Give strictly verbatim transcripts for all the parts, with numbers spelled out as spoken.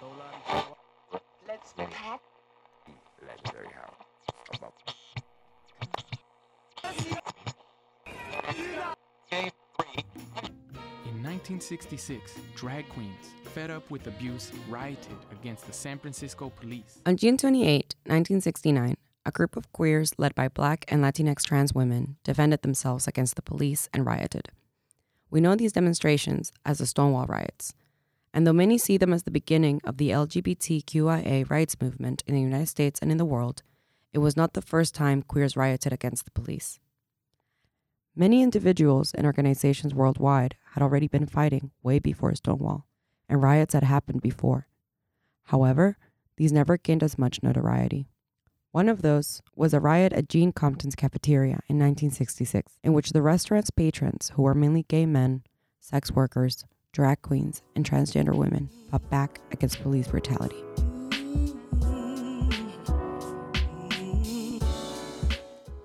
No line. Let's talk. Let's very how. In nineteen sixty-six, drag queens, fed up with abuse, rioted against the San Francisco police. On June twenty-eighth, nineteen sixty-nine, a group of queers led by Black and Latinx trans women defended themselves against the police and rioted. We know these demonstrations as the Stonewall Riots, and though many see them as the beginning of the L G B T Q I A rights movement in the United States and in the world, it was not the first time queers rioted against the police. Many individuals and organizations worldwide had already been fighting way before Stonewall, and riots had happened before. However, these never gained as much notoriety. One of those was a riot at Gene Compton's Cafeteria in nineteen sixty-six, in which the restaurant's patrons, who were mainly gay men, sex workers, drag queens, and transgender women, fought back against police brutality.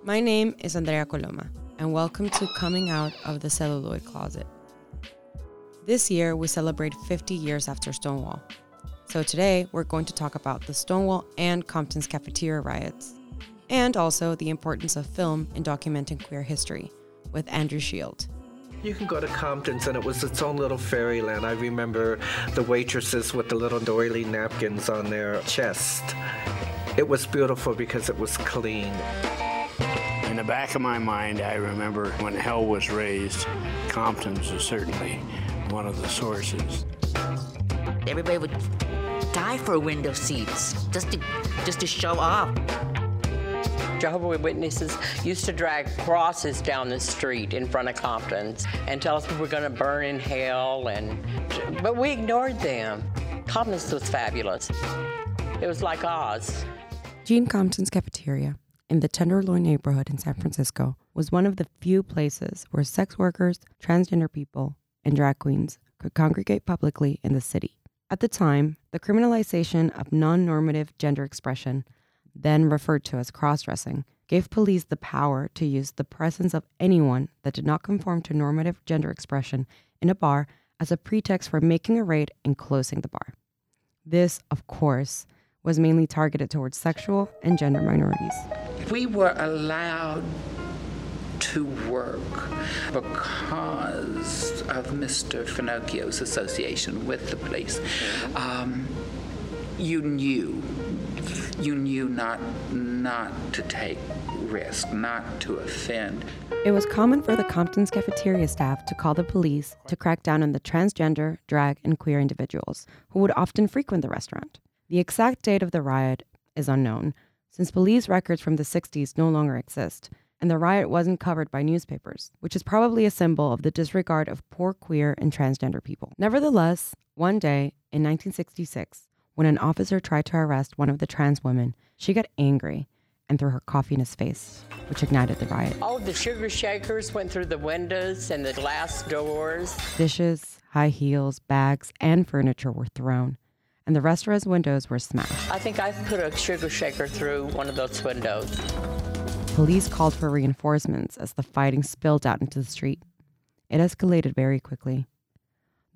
My name is Andrea Coloma, and welcome to Coming Out of the Celluloid Closet. This year, we celebrate fifty years after Stonewall. So today, we're going to talk about the Stonewall and Compton's Cafeteria riots, and also the importance of film in documenting queer history, with Andrew Shield. You can go to Compton's, and it was its own little fairyland. I remember the waitresses with the little doily napkins on their chest. It was beautiful because it was clean. In the back of my mind, I remember when hell was raised, Compton's is certainly one of the sources. Everybody would die for window seats, just to just to show up. Jehovah's Witnesses used to drag crosses down the street in front of Compton's and tell us we were going to burn in hell, and but we ignored them. Compton's was fabulous. It was like Oz. Gene Compton's Cafeteria in the Tenderloin neighborhood in San Francisco was one of the few places where sex workers, transgender people, and drag queens could congregate publicly in the city. At the time, the criminalization of non-normative gender expression, then referred to as cross-dressing, gave police the power to use the presence of anyone that did not conform to normative gender expression in a bar as a pretext for making a raid and closing the bar. This, of course, was mainly targeted towards sexual and gender minorities. We were allowed to work because of Mister Finocchio's association with the police. Um, you knew, you knew not, not to take risk, not to offend. It was common for the Compton's Cafeteria staff to call the police to crack down on the transgender, drag, and queer individuals who would often frequent the restaurant. The exact date of the riot is unknown, since police records from the sixties no longer exist, and the riot wasn't covered by newspapers, which is probably a symbol of the disregard of poor queer and transgender people. Nevertheless, one day in nineteen sixty-six, when an officer tried to arrest one of the trans women, she got angry and threw her coffee in his face, which ignited the riot. All of the sugar shakers went through the windows and the glass doors. Dishes, high heels, bags, and furniture were thrown, and the restaurant's windows were smashed. I think I put a sugar shaker through one of those windows. Police called for reinforcements as the fighting spilled out into the street. It escalated very quickly.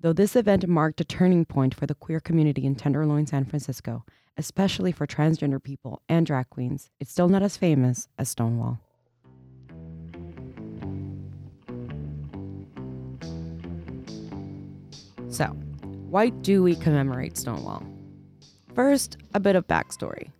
Though this event marked a turning point for the queer community in Tenderloin, San Francisco, especially for transgender people and drag queens, it's still not as famous as Stonewall. So, why do we commemorate Stonewall? First, a bit of backstory.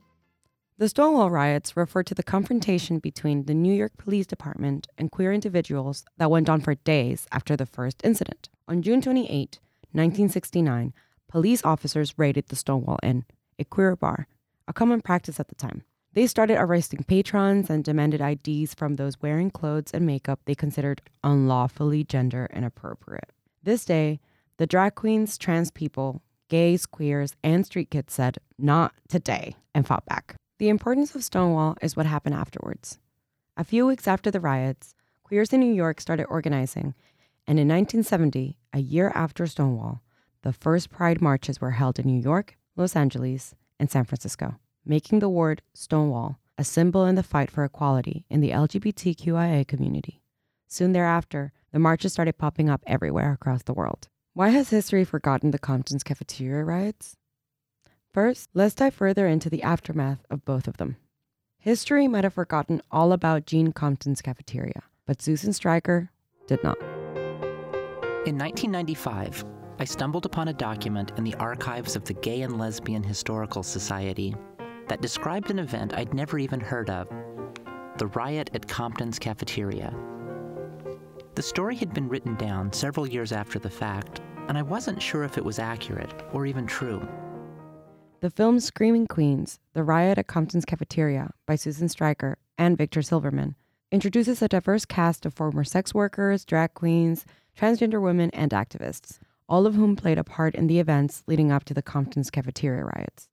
The Stonewall riots refer to the confrontation between the New York Police Department and queer individuals that went on for days after the first incident. On June twenty-eighth, nineteen sixty-nine, police officers raided the Stonewall Inn, a queer bar, a common practice at the time. They started arresting patrons and demanded I Ds from those wearing clothes and makeup they considered unlawfully gender inappropriate. This day, the drag queens, trans people, gays, queers, and street kids said, "Not today," and fought back. The importance of Stonewall is what happened afterwards. A few weeks after the riots, queers in New York started organizing, and in nineteen seventy, a year after Stonewall, the first Pride marches were held in New York, Los Angeles, and San Francisco, making the word Stonewall a symbol in the fight for equality in the L G B T Q I A community. Soon thereafter, the marches started popping up everywhere across the world. Why has history forgotten the Compton's Cafeteria riots? First, let's dive further into the aftermath of both of them. History might have forgotten all about Gene Compton's Cafeteria, but Susan Stryker did not. In nineteen ninety-five, I stumbled upon a document in the archives of the Gay and Lesbian Historical Society that described an event I'd never even heard of, the riot at Compton's Cafeteria. The story had been written down several years after the fact, and I wasn't sure if it was accurate or even true. The film Screaming Queens, The Riot at Compton's Cafeteria by Susan Stryker and Victor Silverman introduces a diverse cast of former sex workers, drag queens, transgender women, and activists, all of whom played a part in the events leading up to the Compton's Cafeteria riots.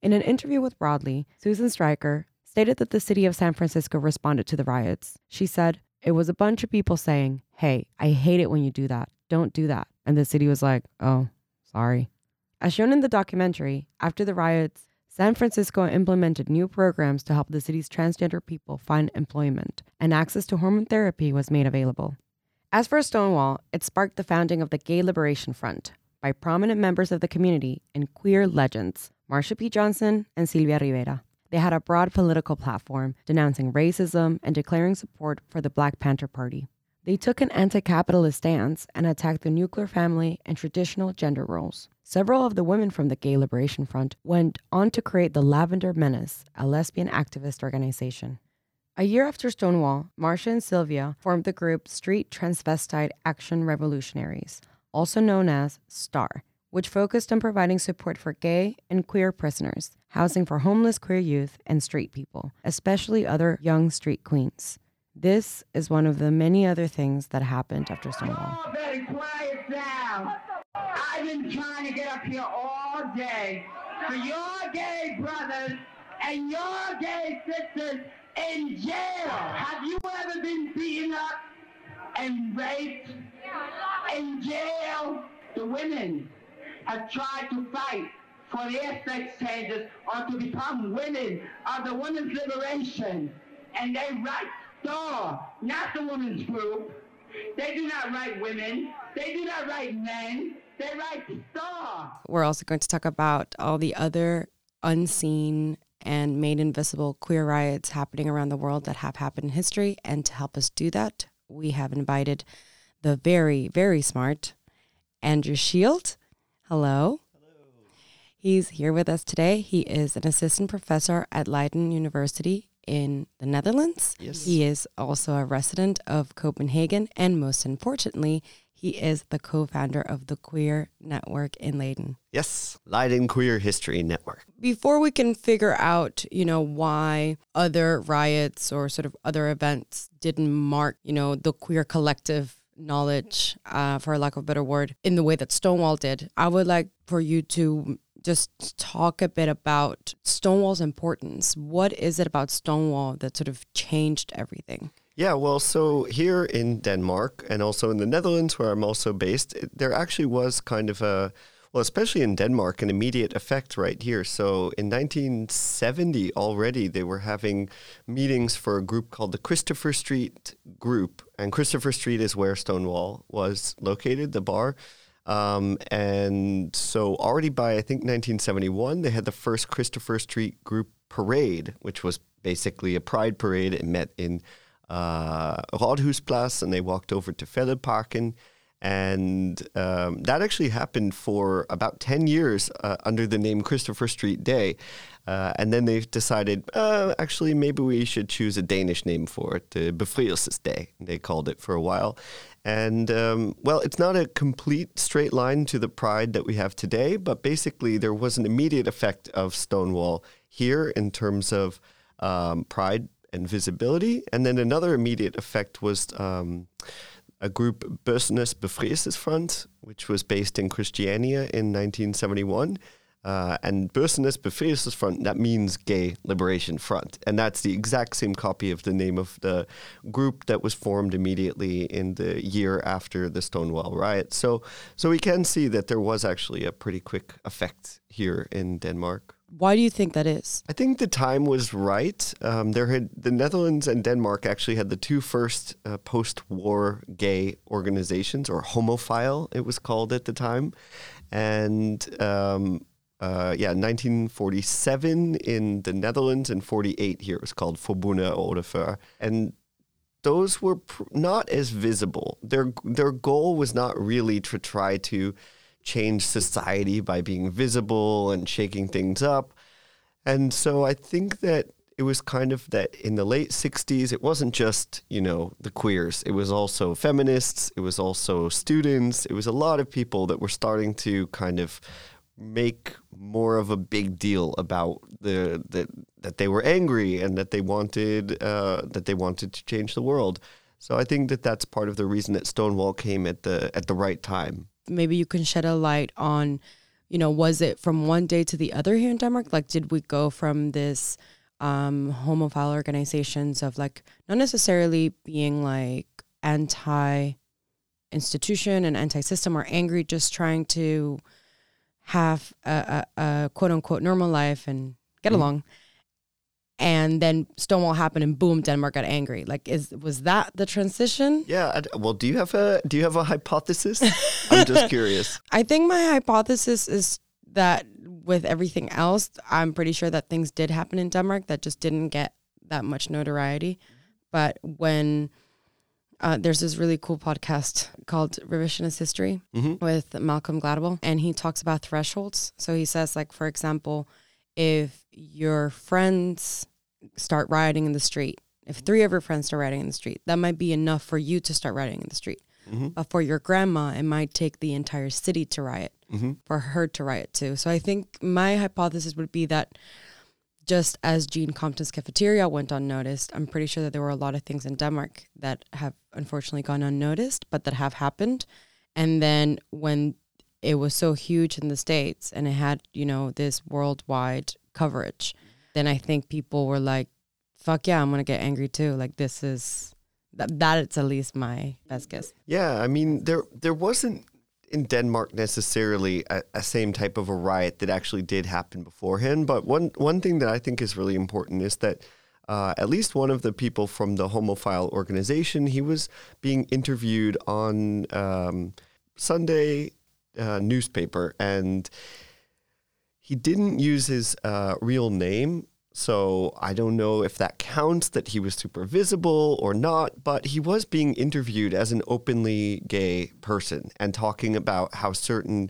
In an interview with Broadly, Susan Stryker stated that the city of San Francisco responded to the riots. She said, "It was a bunch of people saying, hey, I hate it when you do that. Don't do that." And the city was like, oh, sorry. As shown in the documentary, after the riots, San Francisco implemented new programs to help the city's transgender people find employment, and access to hormone therapy was made available. As for Stonewall, it sparked the founding of the Gay Liberation Front by prominent members of the community and queer legends, Marsha P. Johnson and Sylvia Rivera. They had a broad political platform, denouncing racism and declaring support for the Black Panther Party. They took an anti-capitalist stance and attacked the nuclear family and traditional gender roles. Several of the women from the Gay Liberation Front went on to create the Lavender Menace, a lesbian activist organization. A year after Stonewall, Marsha and Sylvia formed the group Street Transvestite Action Revolutionaries, also known as STAR, which focused on providing support for gay and queer prisoners, housing for homeless queer youth and street people, especially other young street queens. This is one of the many other things that happened after Stonewall. You all better quiet down. I've been trying to get up here all day for your gay brothers and your gay sisters in jail. Have you ever been beaten up and raped in jail? The women have tried to fight for their sex changes or to become women of the women's liberation, and they write STAR, not the women's group. They do not write women. They do not write men. They write STAR. We're also going to talk about all the other unseen and made invisible queer riots happening around the world that have happened in history. And to help us do that, we have invited the very, very smart Andrew Shield. Hello. Hello. He's here with us today. He is an assistant professor at Leiden University in the Netherlands. Yes. He is also a resident of Copenhagen, and most importantly, he is the co-founder of the Queer Network in Leiden. Yes, Leiden Queer History Network. Before we can figure out, you know, why other riots or sort of other events didn't mark, you know, the queer collective knowledge, uh, for lack of a better word, in the way that Stonewall did, I would like for you to just talk a bit about Stonewall's importance. What is it about Stonewall that sort of changed everything? Yeah, well, so here in Denmark and also in the Netherlands, where I'm also based, it, there actually was kind of a, well, especially in Denmark, an immediate effect right here. So in nineteen seventy already, they were having meetings for a group called the Christopher Street Group. And Christopher Street is where Stonewall was located, the bar. Um, and so already by, I think, nineteen seventy-one, they had the first Christopher Street Group parade, which was basically a pride parade. It met in uh, Rådhuspladsen, and they walked over to Fælledparken. And um, that actually happened for about ten years uh, under the name Christopher Street Day. Uh, and then they decided, uh, actually, maybe we should choose a Danish name for it, the Befrielses Day, they called it for a while. And, um, well, it's not a complete straight line to the Pride that we have today, but basically there was an immediate effect of Stonewall here in terms of um, Pride and visibility. And then another immediate effect was um, a group, Bøssernes Befrielses Front, which was based in Christiania in nineteen seventy-one. Uh, and Bøssernes Befrielses Front, that means Gay Liberation Front. And that's the exact same copy of the name of the group that was formed immediately in the year after the Stonewall riot. So, so we can see that there was actually a pretty quick effect here in Denmark. Why do you think that is? I think the time was right. Um, there had the Netherlands and Denmark actually had the two first uh, post-war gay organizations, or homophile, it was called at the time. And um, Uh, yeah, nineteen forty-seven in the Netherlands and forty-eight here. It was called Forbundet af otteogfyrre. And those were pr- not as visible. Their their goal was not really to try to change society by being visible and shaking things up. And so I think that it was kind of that in the late sixties, it wasn't just, you know, the queers. It was also feminists. It was also students. It was a lot of people that were starting to kind of make more of a big deal about the that that they were angry and that they wanted uh, that they wanted to change the world. So I think that that's part of the reason that Stonewall came at the at the right time. Maybe you can shed a light on, you know, was it from one day to the other here in Denmark? Like, did we go from this um, homophile organizations of like not necessarily being like anti-institution and anti-system or angry, just trying to have a, a, a quote-unquote normal life and get mm-hmm. along, and then Stonewall happened and boom, Denmark got angry. Like, is was that the transition? Yeah. Well, do you have a do you have a hypothesis? I'm just curious. I think my hypothesis is that with everything else, I'm pretty sure that things did happen in Denmark that just didn't get that much notoriety. But when Uh, there's this really cool podcast called Revisionist History mm-hmm. with Malcolm Gladwell, and he talks about thresholds. So he says, like, for example, if your friends start rioting in the street, if three of your friends start rioting in the street, that might be enough for you to start rioting in the street. Mm-hmm. But for your grandma, it might take the entire city to riot, mm-hmm. for her to riot too. So I think my hypothesis would be that just as Gene Compton's Cafeteria went unnoticed, I'm pretty sure that there were a lot of things in Denmark that have unfortunately gone unnoticed, but that have happened. And then when it was so huge in the States and it had, you know, this worldwide coverage, then I think people were like, fuck yeah, I'm going to get angry too. Like, this is, th- that it's at least my best guess. Yeah, I mean, there there wasn't in Denmark necessarily a, a same type of a riot that actually did happen beforehand. But one, one thing that I think is really important is that uh, at least one of the people from the homophile organization, he was being interviewed on um, Sunday uh, newspaper, and he didn't use his uh, real name. So I don't know if that counts that he was super visible or not, but he was being interviewed as an openly gay person and talking about how certain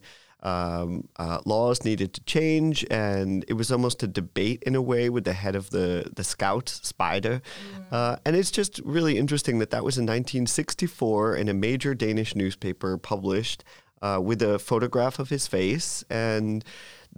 um, uh, laws needed to change. And it was almost a debate in a way with the head of the, the scout, Spider. Mm. Uh, and it's just really interesting that that was in nineteen sixty-four in a major Danish newspaper published uh, with a photograph of his face. And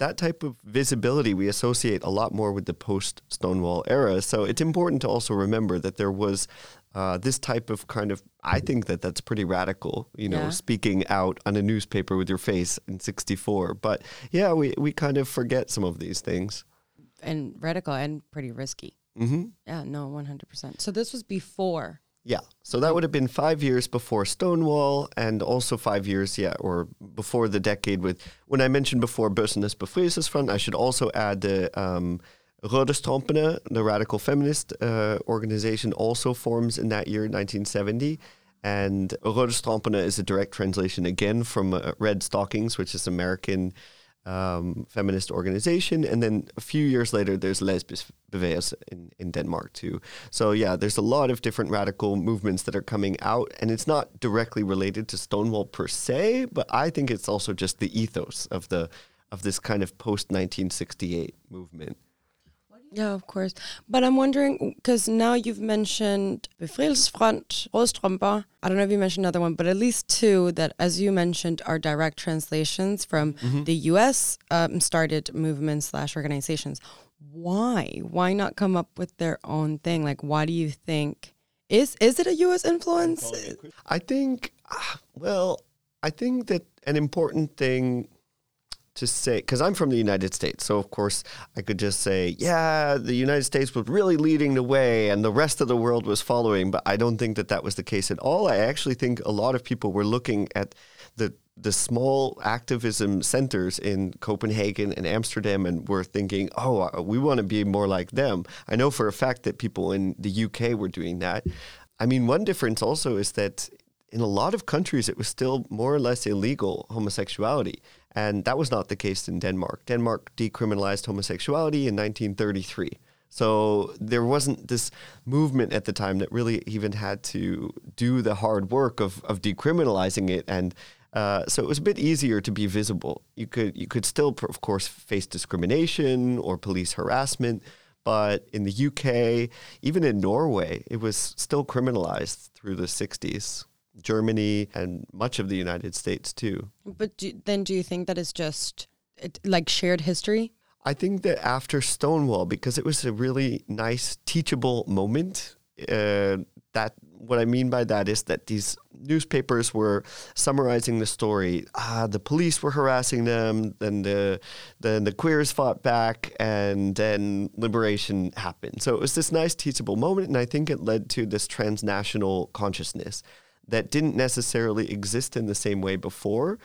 that type of visibility we associate a lot more with the post-Stonewall era. So it's important to also remember that there was uh, this type of kind of, I think that that's pretty radical, you know, yeah. speaking out on a newspaper with your face in sixty-four. But yeah, we, we kind of forget some of these things. And radical and pretty risky. Mm-hmm. Yeah, no, one hundred percent. So this was before. Yeah, so that would have been five years before Stonewall, and also five years, yeah, or before the decade with, when I mentioned before Bøssernes Befrielses Front, I should also add the um, Rødstrømperne, the radical feminist uh, organization, also forms in that year, nineteen seventy. And Rødstrømperne is a direct translation again from uh, Red Stockings, which is American um, feminist organization. And then a few years later, there's Lesbisk Bevægelse in, in Denmark too. So yeah, there's a lot of different radical movements that are coming out, and it's not directly related to Stonewall per se, but I think it's also just the ethos of the of this kind of post-nineteen sixty-eight movement. Yeah, of course. But I'm wondering, because now you've mentioned Befrielses Front, Rødstrømper. I don't know if you mentioned another one, but at least two that, as you mentioned, are direct translations from mm-hmm. the U S um, started movements slash organizations. Why? Why not come up with their own thing? Like, why do you think? Is is it a U S influence? I think, uh, well, I think that an important thing to say, because I'm from the United States, so of course I could just say, yeah, the United States was really leading the way and the rest of the world was following, but I don't think that that was the case at all. I actually think a lot of people were looking at the the small activism centers in Copenhagen and Amsterdam and were thinking, oh, we want to be more like them. I know for a fact that people in the U K were doing that. I mean, one difference also is that in a lot of countries, it was still more or less illegal homosexuality. And that was not the case in Denmark. Denmark decriminalized homosexuality in nineteen thirty-three. So there wasn't this movement at the time that really even had to do the hard work of, of decriminalizing it. And uh, so it was a bit easier to be visible. You could, you could still, of course, face discrimination or police harassment. But in the U K, even in Norway, it was still criminalized through the sixties. Germany and much of the United States, too. But do, then do you think that it's just it, like shared history? I think that after Stonewall, because it was a really nice, teachable moment, uh, that what I mean by that is that these newspapers were summarizing the story. Ah, the police were harassing them, then the, then the queers fought back, and then liberation happened. So it was this nice, teachable moment, and I think it led to this transnational consciousness that didn't necessarily exist in the same way before,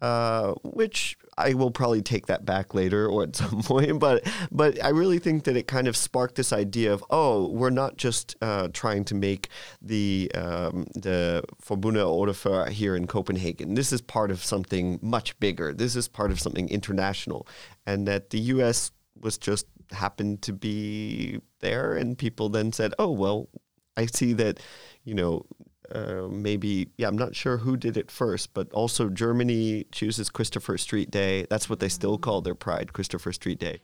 uh, which I will probably take that back later or at some point. But but I really think that it kind of sparked this idea of, oh, we're not just uh, trying to make the um, the Forbundet af nineteen forty-eight here in Copenhagen. This is part of something much bigger. This is part of something international. And that the U S was just happened to be there. And people then said, oh, well, I see that, you know, Uh, maybe, yeah, I'm not sure who did it first, but also Germany chooses Christopher Street Day. That's what they still call their Pride, Christopher Street Day.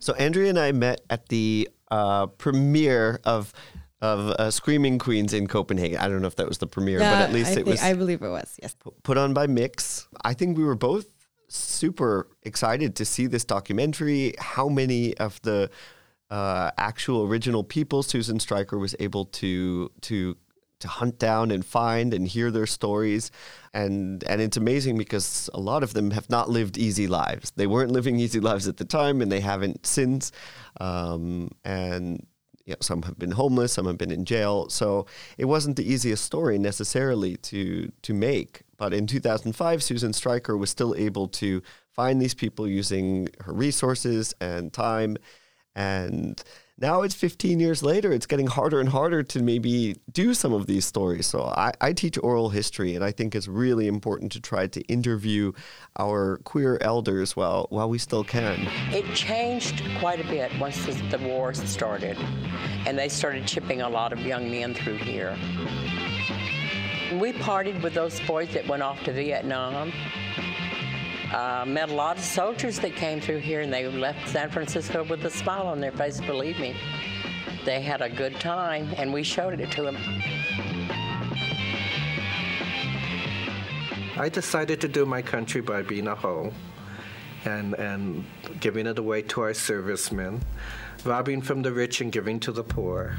So Andrea and I met at the Uh, premiere of of uh, Screaming Queens in Copenhagen. I don't know if that was the premiere, no, but at least I it think, was. I believe it was. Yes, put on by Mix. I think we were both super excited to see this documentary. How many of the uh, actual original people Susan Stryker was able to to to hunt down and find and hear their stories, and and it's amazing because a lot of them have not lived easy lives. They weren't living easy lives at the time, and they haven't since. Um, and you know, some have been homeless, some have been in jail. So it wasn't the easiest story necessarily to to make. But in two thousand five, Susan Stryker was still able to find these people using her resources and time. And now it's fifteen years later, it's getting harder and harder to maybe do some of these stories. So I, I teach oral history, and I think it's really important to try to interview our queer elders while, while we still can. It changed quite a bit once the, the war started, and they started chipping a lot of young men through here. We partied with those boys that went off to Vietnam. Uh, met a lot of soldiers that came through here, and they left San Francisco with a smile on their face, believe me. They had a good time, and we showed it to them. I decided to do my country by being a hoe and, and giving it away to our servicemen, robbing from the rich and giving to the poor.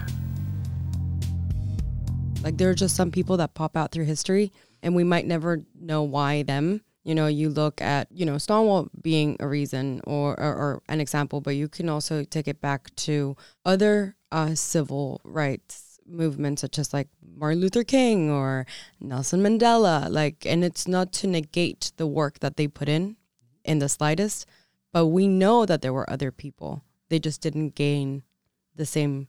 Like, there are just some people that pop out through history, and we might never know why them. You know, you look at, you know, Stonewall being a reason or, or, or an example, but you can also take it back to other uh, civil rights movements, such as like Martin Luther King or Nelson Mandela. Like, and it's not to negate the work that they put in, in the slightest, but we know that there were other people. They just didn't gain the same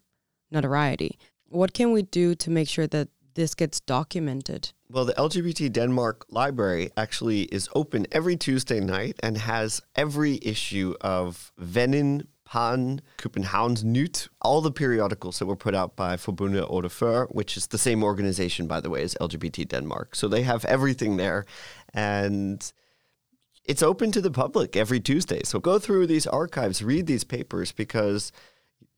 notoriety. What can we do to make sure that this gets documented? Well, the L G B T Denmark library actually is open every Tuesday night and has every issue of Vennen, Pan, Københavns Nyt, all the periodicals that were put out by Forbundet af nineteen forty-eight, which is the same organization, by the way, as L G B T Denmark. So they have everything there. And it's open to the public every Tuesday. So go through these archives, read these papers, because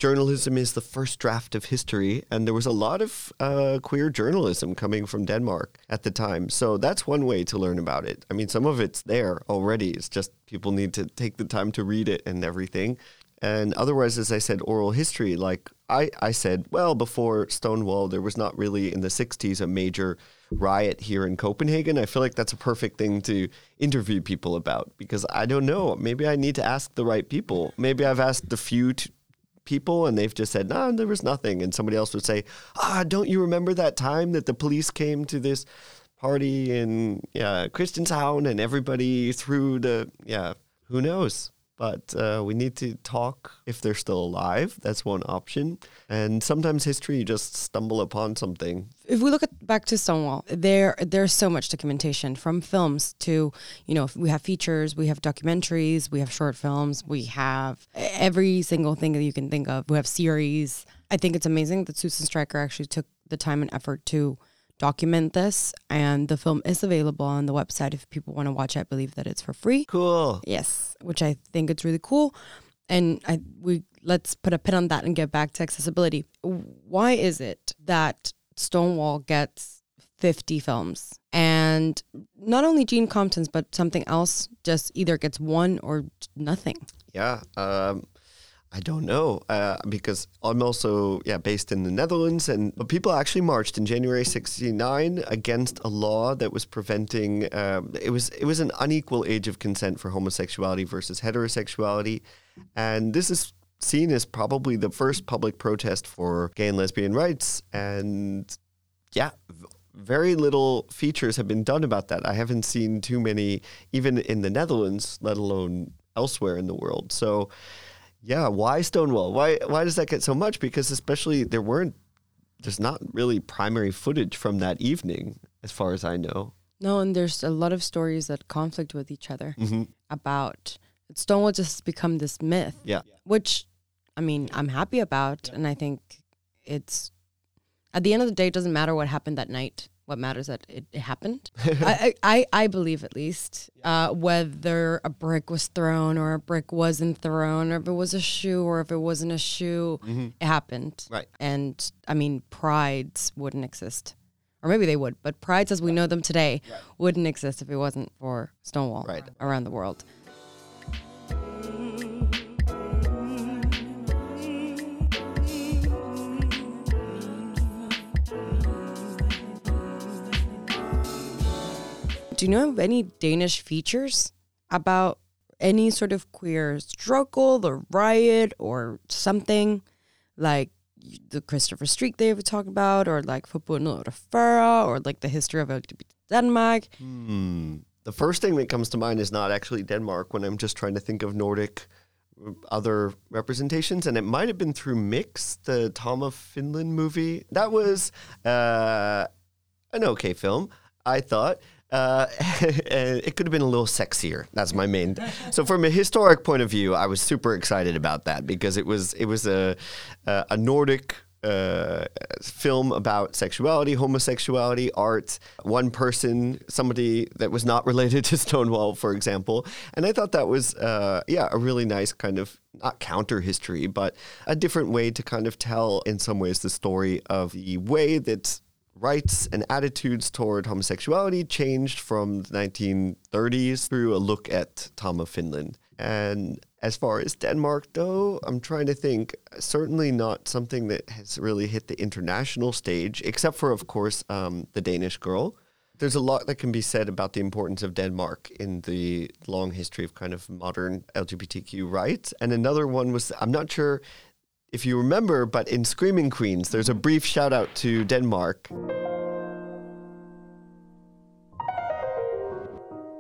journalism is the first draft of history, and there was a lot of uh, queer journalism coming from Denmark at the time. So that's one way to learn about it. I mean, some of it's there already. It's just people need to take the time to read it and everything. And otherwise, as I said, oral history, like I, I said, well, before Stonewall, there was not really in the sixties a major riot here in Copenhagen. I feel like that's a perfect thing to interview people about, because I don't know. Maybe I need to ask the right people. Maybe I've asked the few to people and they've just said, no, nah, there was nothing. And somebody else would say, ah, don't you remember that time that the police came to this party in yeah, Christiantown and everybody through the, yeah, who knows? But uh, we need to talk if they're still alive. That's one option. And sometimes history, you just stumble upon something. If we look at, back to Stonewall, there there's so much documentation, from films to, you know, we have features, we have documentaries, we have short films, we have every single thing that you can think of. We have series. I think it's amazing that Susan Stryker actually took the time and effort to document this, and the film is available on the website if people want to watch it. I believe that it's for free. Cool. Yes, which I think it's really cool. And I we let's put a pin on that and get back to accessibility. Why is it that Stonewall gets fifty films? And not only Gene Compton's, but something else just either gets one or nothing. Yeah, um I don't know, uh, because I'm also yeah based in the Netherlands, and but people actually marched in January sixty-nine against a law that was preventing. Um, it was it was an unequal age of consent for homosexuality versus heterosexuality, and this is seen as probably the first public protest for gay and lesbian rights. And yeah, very little features have been done about that. I haven't seen too many, even in the Netherlands, let alone elsewhere in the world. So. Yeah, why Stonewall? Why why does that get so much? Because especially there weren't, there's not really primary footage from that evening, as far as I know. No, and there's a lot of stories that conflict with each other mm-hmm. about Stonewall just become this myth. Yeah, which I mean I'm happy about, yeah. and I think it's at the end of the day it doesn't matter what happened that night. What matters that it, it happened. I, I, I believe at least uh, whether a brick was thrown or a brick wasn't thrown, or if it was a shoe or if it wasn't a shoe, mm-hmm. it happened. Right. And I mean, prides wouldn't exist, or maybe they would, but prides as we know them today right. wouldn't exist if it wasn't for Stonewall right. around the world. Do you know of any Danish features about any sort of queer struggle or riot or something like the Christopher Street Day we talked about, or like Forbundet af nineteen forty-eight, or like the history of L G B T Denmark? Hmm. The first thing that comes to mind is not actually Denmark when I'm just trying to think of Nordic other representations, and it might have been through Mix, the Tom of Finland movie. That was uh, an okay film, I thought. Uh, it could have been a little sexier. That's my main. Th- so from a historic point of view, I was super excited about that because it was it was a a, a Nordic uh, film about sexuality, homosexuality, art, one person, somebody that was not related to Stonewall, for example. And I thought that was uh, yeah a really nice kind of not counter history, but a different way to kind of tell in some ways the story of the way that rights and attitudes toward homosexuality changed from the nineteen thirties through a look at Tom of Finland. And as far as Denmark, though, I'm trying to think, certainly not something that has really hit the international stage, except for, of course, um, the Danish Girl. There's a lot that can be said about the importance of Denmark in the long history of kind of modern L G B T Q rights. And another one was, I'm not sure if you remember, but in Screaming Queens, there's a brief shout out to Denmark.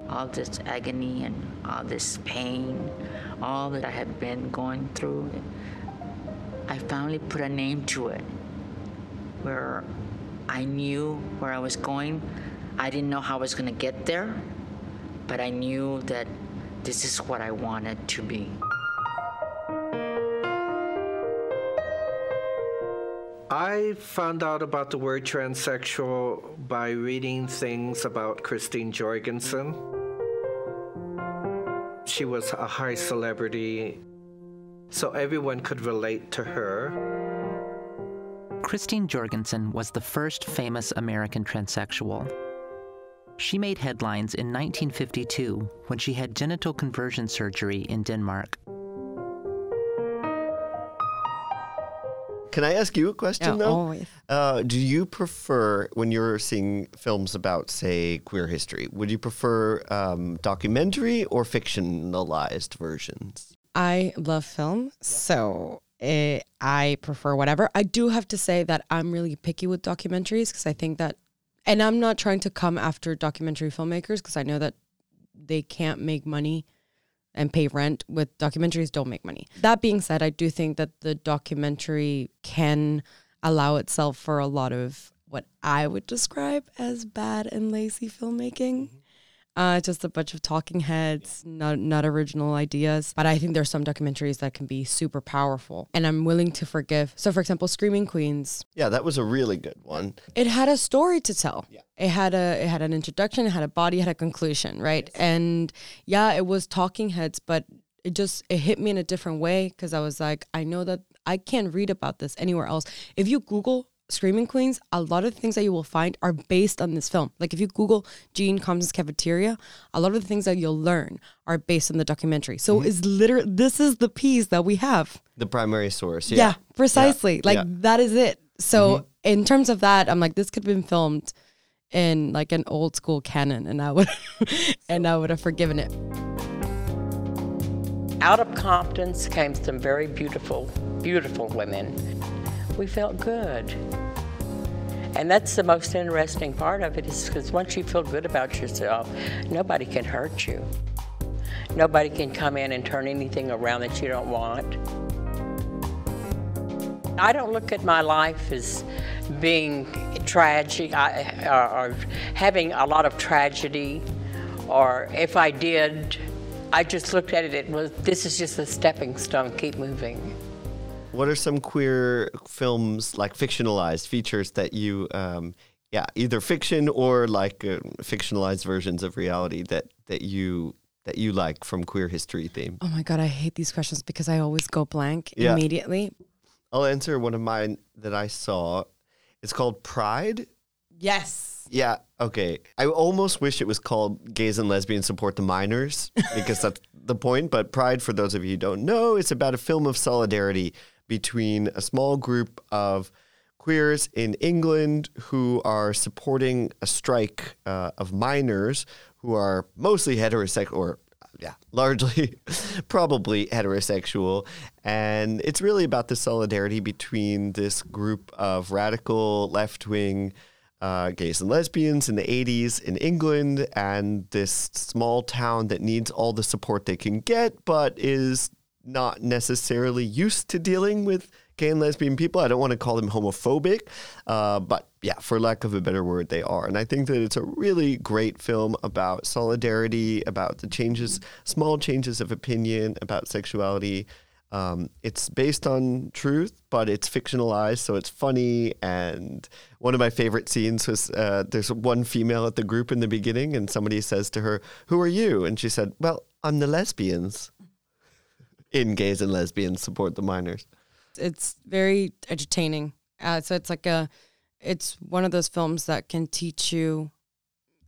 All this agony and all this pain, all that I have been going through, I finally put a name to it, where I knew where I was going. I didn't know how I was gonna get there, but I knew that this is what I wanted to be. I found out about the word transsexual by reading things about Christine Jorgensen. She was a high celebrity, so everyone could relate to her. Christine Jorgensen was the first famous American transsexual. She made headlines in nineteen fifty-two when she had genital conversion surgery in Denmark. Can I ask you a question, yeah, though? Always. Uh, do you prefer, when you're seeing films about, say, queer history, would you prefer um, documentary or fictionalized versions? I love film, yeah. so it, I prefer whatever. I do have to say that I'm really picky with documentaries because I think that and I'm not trying to come after documentary filmmakers because I know that they can't make money and pay rent with documentaries don't make money. That being said, I do think that the documentary can allow itself for a lot of what I would describe as bad and lazy filmmaking. Mm-hmm. Uh, just a bunch of talking heads, not not original ideas. But I think there's some documentaries that can be super powerful. And I'm willing to forgive. So, for example, Screaming Queens. Yeah, that was a really good one. It had a story to tell. Yeah. It had a it had an introduction, it had a body, it had a conclusion, right? Yes. And yeah, it was talking heads, but it just it hit me in a different way because I was like, I know that I can't read about this anywhere else. If you Google Screaming Queens, a lot of the things that you will find are based on this film. Like if you Google Gene Compton's Cafeteria, a lot of the things that you'll learn are based on the documentary. So mm-hmm. it's literally, this is the piece that we have. The primary source. Yeah, yeah precisely. Yeah. Like yeah. that is it. So mm-hmm. in terms of that, I'm like, this could have been filmed in like an old school canon and I would, and I would have forgiven it. Out of Compton's came some very beautiful, beautiful women. We felt good. And that's the most interesting part of it is because once you feel good about yourself, nobody can hurt you. Nobody can come in and turn anything around that you don't want. I don't look at my life as being tragic I, or, or having a lot of tragedy, or if I did, I just looked at it, it was, this is just a stepping stone, keep moving. What are some queer films, like fictionalized features that you, um, yeah, either fiction or like uh, fictionalized versions of reality that, that you that you like from queer history theme? Oh my God, I hate these questions because I always go blank yeah. immediately. I'll answer one of mine that I saw. It's called Pride. Yes. Yeah. Okay. I almost wish it was called Gays and Lesbians Support the Minors because that's the point. But Pride, for those of you who don't know, it's about a film of solidarity between a small group of queers in England who are supporting a strike uh, of minors who are mostly heterosexual, or yeah, largely probably heterosexual. And it's really about the solidarity between this group of radical left-wing uh, gays and lesbians in the eighties in England and this small town that needs all the support they can get, but is not necessarily used to dealing with gay and lesbian people. I don't want to call them homophobic, uh, but yeah, for lack of a better word, they are. And I think that it's a really great film about solidarity, about the changes, small changes of opinion, about sexuality. Um, it's based on truth, but it's fictionalized, so it's funny. And one of my favorite scenes was uh, there's one female at the group in the beginning, and somebody says to her, "Who are you?" And she said, "Well, I'm the lesbians." In Gays and Lesbians Support the Minors. It's very entertaining. Uh, so it's like a, it's one of those films that can teach you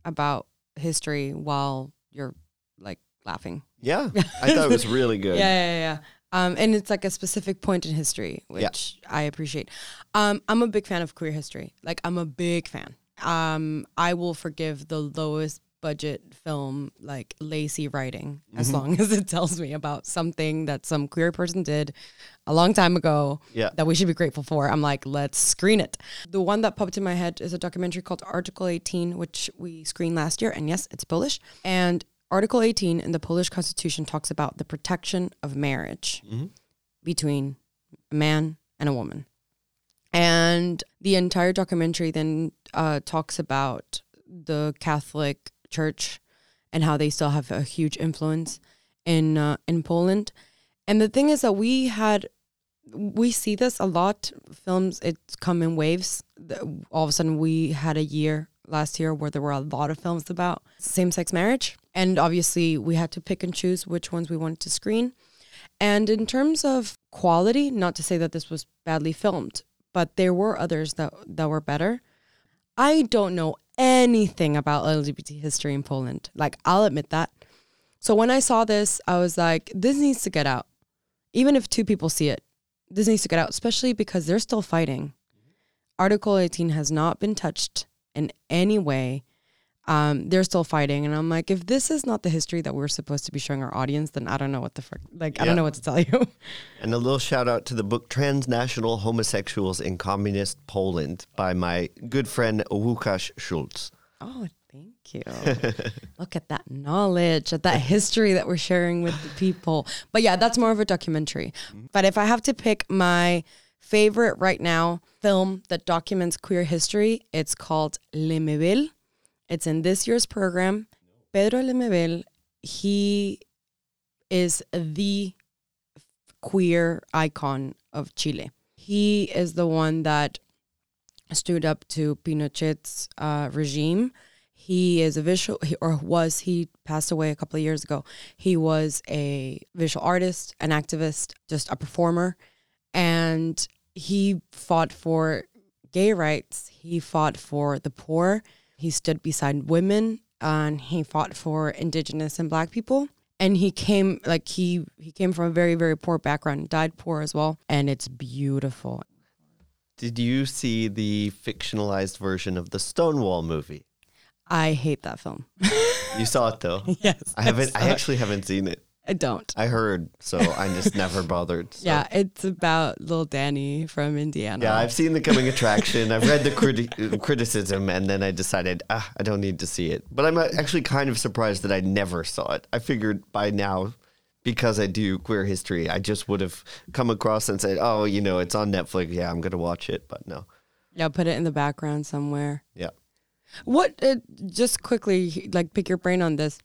about history while you're like laughing. Yeah, I thought it was really good. Yeah, yeah, yeah. Um, and it's like a specific point in history, which yeah. I appreciate. Um, I'm a big fan of queer history. Like I'm a big fan. Um, I will forgive the lowest budget film, like lazy writing, mm-hmm. as long as it tells me about something that some queer person did a long time ago yeah. that we should be grateful for. I'm like, let's screen it. The one that popped in my head is a documentary called Article eighteen, which we screened last year. And yes, it's Polish. And Article eighteen in the Polish Constitution talks about the protection of marriage mm-hmm. between a man and a woman. And the entire documentary then uh, talks about the Catholic Church and how they still have a huge influence in uh, in Poland. And the thing is that we had we see this a lot. Films, it's come in waves. All of a sudden we had a year last year where there were a lot of films about same-sex marriage, and obviously we had to pick and choose which ones we wanted to screen. And in terms of quality, not to say that this was badly filmed, but there were others that that were better. I don't know anything about L G B T history in Poland. Like, I'll admit that. So when I saw this, I was like, this needs to get out. Even if two people see it, this needs to get out, especially because they're still fighting. Article eighteen has not been touched in any way. Um, they're still fighting. And I'm like, if this is not the history that we're supposed to be showing our audience, then I don't know what the frick, like, yeah. I don't know what to tell you. And a little shout out to the book Transnational Homosexuals in Communist Poland by my good friend, Łukasz Schulz. Oh, thank you. Look at that knowledge, at that history that we're sharing with the people. But yeah, that's more of a documentary. But if I have to pick my favorite right now film that documents queer history, it's called Lemebel. It's in this year's program. Pedro Lemebel, he is the queer icon of Chile. He is the one that stood up to Pinochet's uh, regime. He is a visual, he, or was, he passed away a couple of years ago. He was a visual artist, an activist, just a performer. And he fought for gay rights. He fought for the poor. He stood beside women, and he fought for indigenous and black people. And he came like he, he came from a very, very poor background, died poor as well. And it's beautiful. Did you see the fictionalized version of the Stonewall movie? I hate that film. You saw it though? Yes. I haven't I, I actually haven't seen it. I don't. I heard, so I just never bothered. So. Yeah, it's about little Danny from Indiana. Yeah, I've seen the coming attraction. I've read the criti- criticism, and then I decided, ah, I don't need to see it. But I'm actually kind of surprised that I never saw it. I figured by now, because I do queer history, I just would have come across and said, oh, you know, it's on Netflix. Yeah, I'm going to watch it, but no. Yeah, put it in the background somewhere. Yeah. What, uh, just quickly, like, pick your brain on this.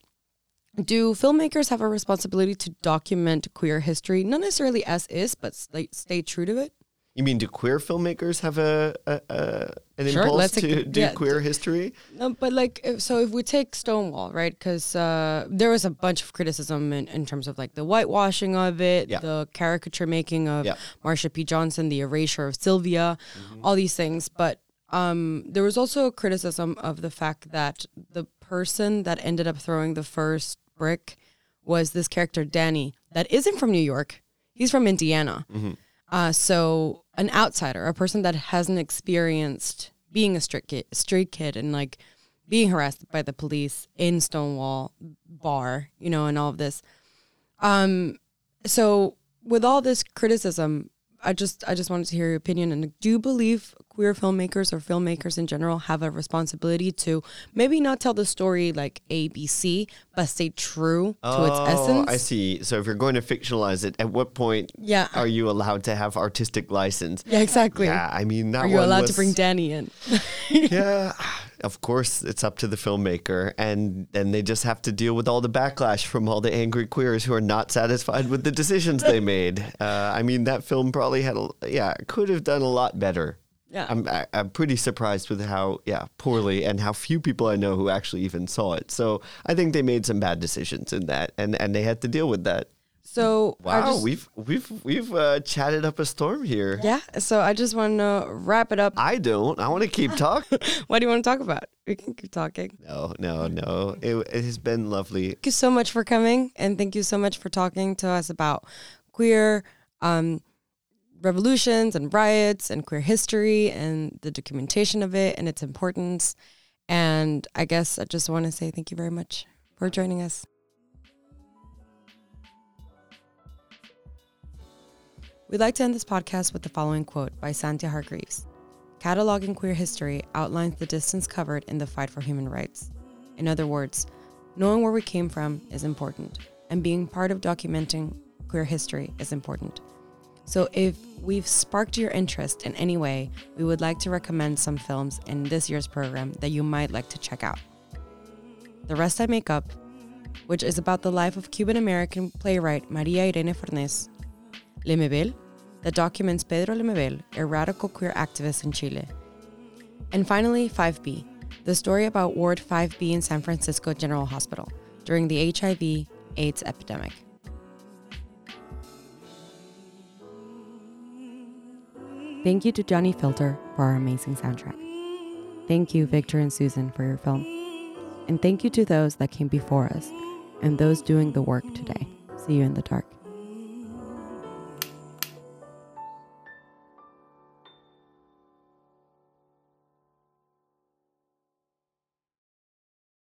Do filmmakers have a responsibility to document queer history, not necessarily as is, but stay, stay true to it? You mean do queer filmmakers have a, a, a an sure, impulse to do yeah, queer history? No, but like, if, so if we take Stonewall, right? Because uh, there was a bunch of criticism in, in terms of like the whitewashing of it, yeah. the caricature making of yeah. Marsha P. Johnson, the erasure of Sylvia, mm-hmm. all these things. But um, there was also a criticism of the fact that the person that ended up throwing the first brick was this character Danny that isn't from New York. He's from Indiana. Mm-hmm. Uh, so an outsider, a person that hasn't experienced being a street kid, street kid and like being harassed by the police in Stonewall Bar, you know, and all of this. Um, so with all this criticism, I just I just wanted to hear your opinion. And do you believe queer filmmakers or filmmakers in general have a responsibility to maybe not tell the story like A B C, but stay true oh, to its essence? Oh, I see. So if you're going to fictionalize it, at what point yeah. are you allowed to have artistic license? Yeah, exactly. Yeah, I mean, that are you one allowed was, to bring Danny in? Yeah, of course, it's up to the filmmaker. And then they just have to deal with all the backlash from all the angry queers who are not satisfied with the decisions they made. Uh, I mean, that film probably had, a, yeah, could have done a lot better. Yeah, I'm I, I'm pretty surprised with how yeah poorly and how few people I know who actually even saw it. So I think they made some bad decisions in that, and, and they had to deal with that. So wow, just, we've we've we've uh, chatted up a storm here. Yeah. So I just want to wrap it up. I don't. I want to keep talking. What do you want to talk about? We can keep talking. No, no, no. It it has been lovely. Thank you so much for coming, and thank you so much for talking to us about queer. Um, revolutions and riots and queer history and the documentation of it and its importance. And I guess I just want to say thank you very much for joining us. We'd like to end this podcast with the following quote by Santia Hargreaves. Cataloging queer history outlines the distance covered in the fight for human rights. In other words, knowing where we came from is important, and being part of documenting queer history is important. So if we've sparked your interest in any way, we would like to recommend some films in this year's program that you might like to check out. The Rest I Make Up, which is about the life of Cuban-American playwright Maria Irene Fornés. Lemebel, that documents Pedro Lemebel, a radical queer activist in Chile. And finally, five B, the story about Ward five B in San Francisco General Hospital during the H I V AIDS epidemic. Thank you to Johnny Filter for our amazing soundtrack. Thank you, Victor and Susan, for your film. And thank you to those that came before us and those doing the work today. See you in the dark.